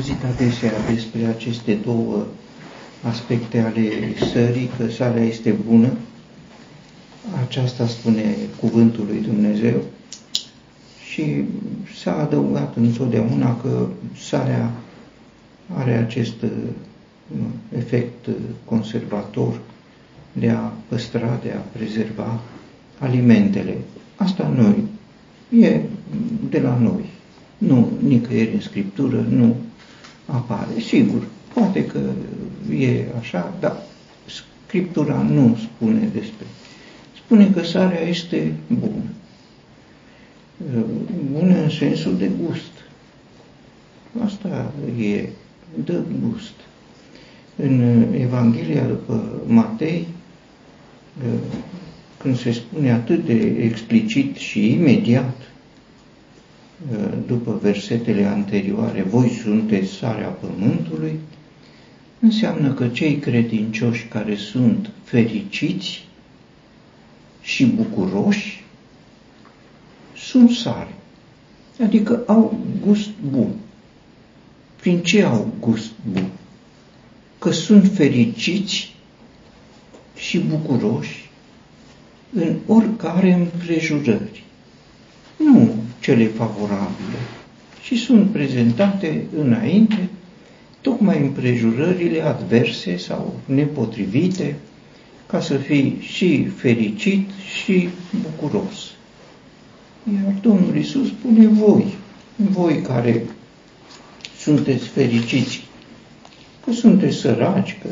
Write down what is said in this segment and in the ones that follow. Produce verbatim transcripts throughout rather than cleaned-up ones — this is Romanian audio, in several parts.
auzit adesea despre aceste două aspecte ale sării, că sarea este bună. Aceasta spune cuvântul lui Dumnezeu și s-a adăugat întotdeauna că sarea are acest efect conservator de a păstra, de a prezerva alimentele. Asta noi, e de la noi. Nu, nicăieri în Scriptură nu apare. Sigur, poate că e așa, dar Scriptura nu spune despre. Spune că sarea este bună. Bună în sensul de gust. Asta e, dă gust. În Evanghelia după Matei, când se spune atât de explicit și imediat, după versetele anterioare, voi sunteți sarea pământului, înseamnă că cei credincioși care sunt fericiți și bucuroși sunt sare, adică au gust bun. Prin ce au gust bun? Că sunt fericiți și bucuroși în oricare împrejurări. Nu cele favorabile, și sunt prezentate înainte tocmai împrejurările adverse sau nepotrivite, ca să fii și fericit și bucuros. Iar Domnul Iisus spune voi, voi care sunteți fericiți, că sunteți săraci, că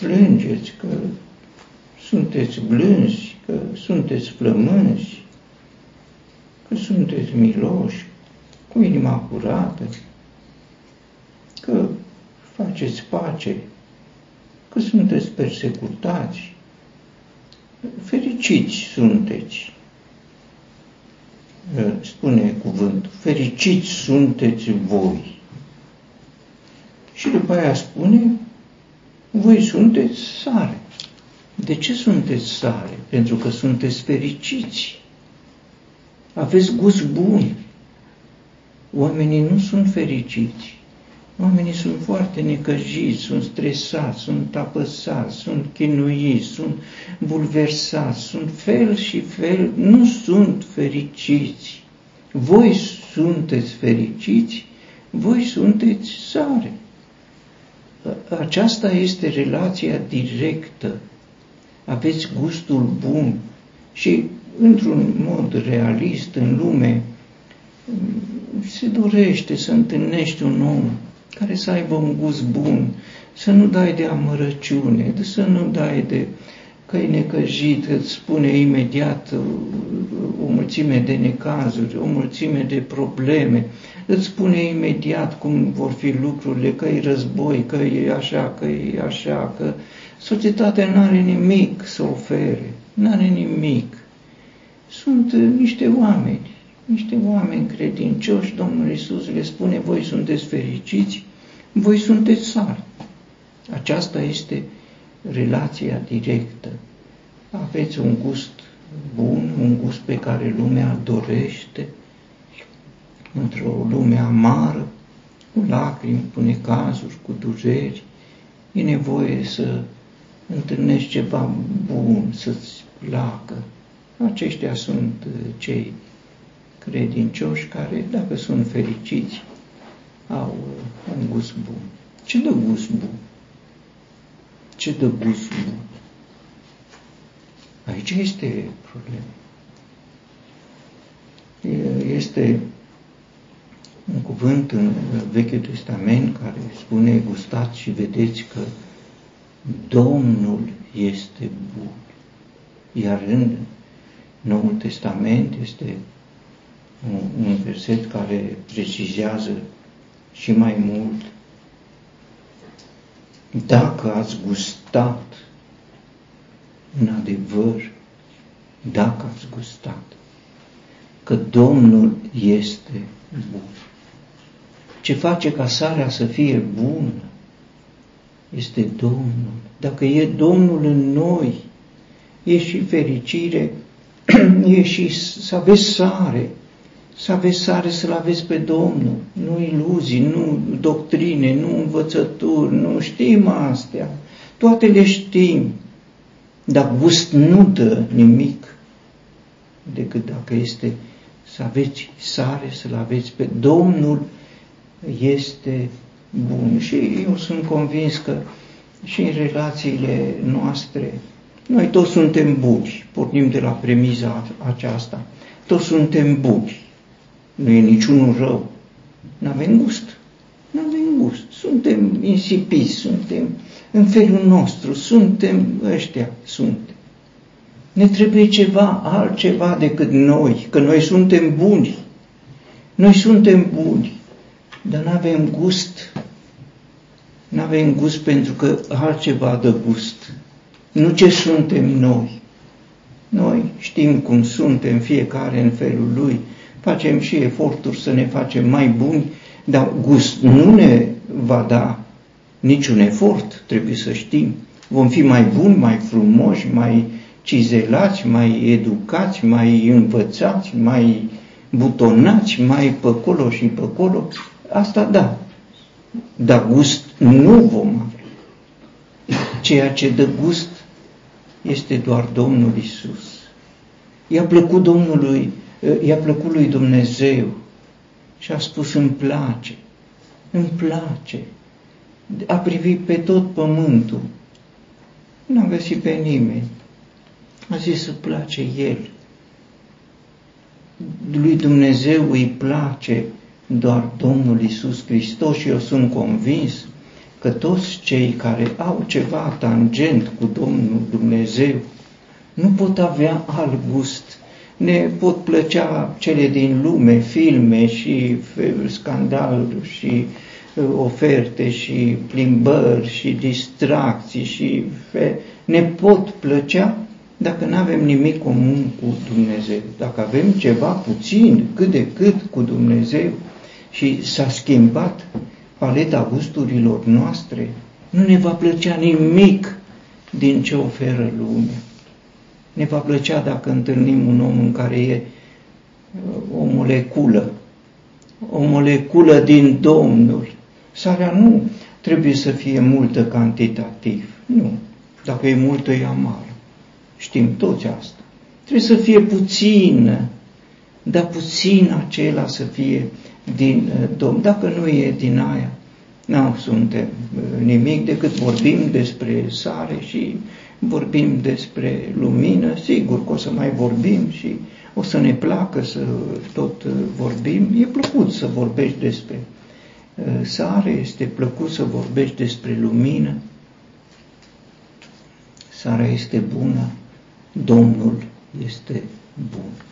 plângeți, că sunteți blânzi, că sunteți flămânzi, că sunteți miloși, cu inima curată, că faceți pace, că sunteți persecutați, fericiți sunteți, spune cuvântul, fericiți sunteți voi. Și după aia spune, voi sunteți sare. De ce sunteți sare? Pentru că sunteți fericiți. Aveți gust bun. Oamenii nu sunt fericiți. Oamenii sunt foarte necăjiți, sunt stresați, sunt apăsați, sunt chinuiți, sunt bulversați, sunt fel și fel, nu sunt fericiți. Voi sunteți fericiți, voi sunteți sare. Aceasta este relația directă. Aveți gustul bun și, într-un mod realist, în lume, se dorește să întâlnești un om care să aibă un gust bun, să nu dai de amărăciune, să nu dai de că e necăjit, îți spune imediat o mulțime de necazuri, o mulțime de probleme, îți spune imediat cum vor fi lucrurile, că e război, că e așa, că e așa, că societatea nu are nimic să ofere, nu are nimic. Sunt niște oameni, niște oameni credincioși, Domnul Iisus le spune, voi sunteți fericiți, voi sunteți sare. Aceasta este relația directă. Aveți un gust bun, un gust pe care lumea dorește, într-o lume amară, cu lacrimi, cu necazuri, cu dureri. E nevoie să întâlnești ceva bun, să-ți placă. Aceștia sunt cei credincioși care, dacă sunt fericiți, au un gust bun. Ce dă gust bun? Ce dă gust bun? Aici este problema. Este un cuvânt în Vechiul Testament care spune, gustați și vedeți că Domnul este bun. Iar în Noul Testament este un verset care precizează și mai mult. Dacă ați gustat, în adevăr, dacă ați gustat, că Domnul este bun. Ce face ca sarea să fie bună este Domnul. Dacă e Domnul în noi, e și fericire, e și să aveți sare, să aveți sare, să-L aveți pe Domnul, nu iluzii, nu doctrine, nu învățături, nu știm astea, toate le știm, dar gust nu dă nimic decât dacă este să aveți sare, să-L aveți pe Domnul, este bun. Și eu sunt convins că și în relațiile noastre, noi toți suntem buni, pornim de la premiza aceasta, toți suntem buni, nu e niciunul rău, n-avem gust, n-avem gust, suntem insipiți, suntem în felul nostru, suntem ăștia, suntem. Ne trebuie ceva altceva decât noi, că noi suntem buni, noi suntem buni, dar n-avem gust, n-avem gust pentru că altceva dă gust. Nu ce suntem noi. Noi știm cum suntem fiecare în felul lui, facem și eforturi să ne facem mai buni, dar gust nu ne va da niciun efort, trebuie să știm. Vom fi mai buni, mai frumoși, mai cizelați, mai educați, mai învățați, mai butonați, mai pe acolo și pe acolo. Asta da, dar gust nu vom avea. Ceea ce dă gust este doar Domnul Iisus. I-a plăcut Domnului, i-a plăcut lui Dumnezeu și a spus, îmi place, îmi place. A privit pe tot pământul, n-a găsit pe nimeni. A zis, îmi place El. Lui Dumnezeu îi place doar Domnul Iisus Hristos și eu sunt convins că toți cei care au ceva tangent cu Domnul Dumnezeu nu pot avea alt gust. Ne pot plăcea cele din lume, filme și scandaluri și oferte și plimbări și distracții și ne pot plăcea dacă nu avem nimic comun cu Dumnezeu. Dacă avem ceva puțin, cât de cât cu Dumnezeu și s-a schimbat paleta gusturilor noastre, nu ne va plăcea nimic din ce oferă lumea. Ne va plăcea dacă întâlnim un om în care e o moleculă, o moleculă din Domnul. Sarea nu trebuie să fie multă cantitativ, nu. Dacă e multă, e amară. Știm toți asta. Trebuie să fie puțină, dar puțin acela să fie din Domn. Dacă nu e din aia, nu suntem nimic decât vorbim despre sare și vorbim despre lumină. Sigur că o să mai vorbim și o să ne placă să tot vorbim. E plăcut să vorbești despre sare, este plăcut să vorbești despre lumină. Sarea este bună, Domnul este bun.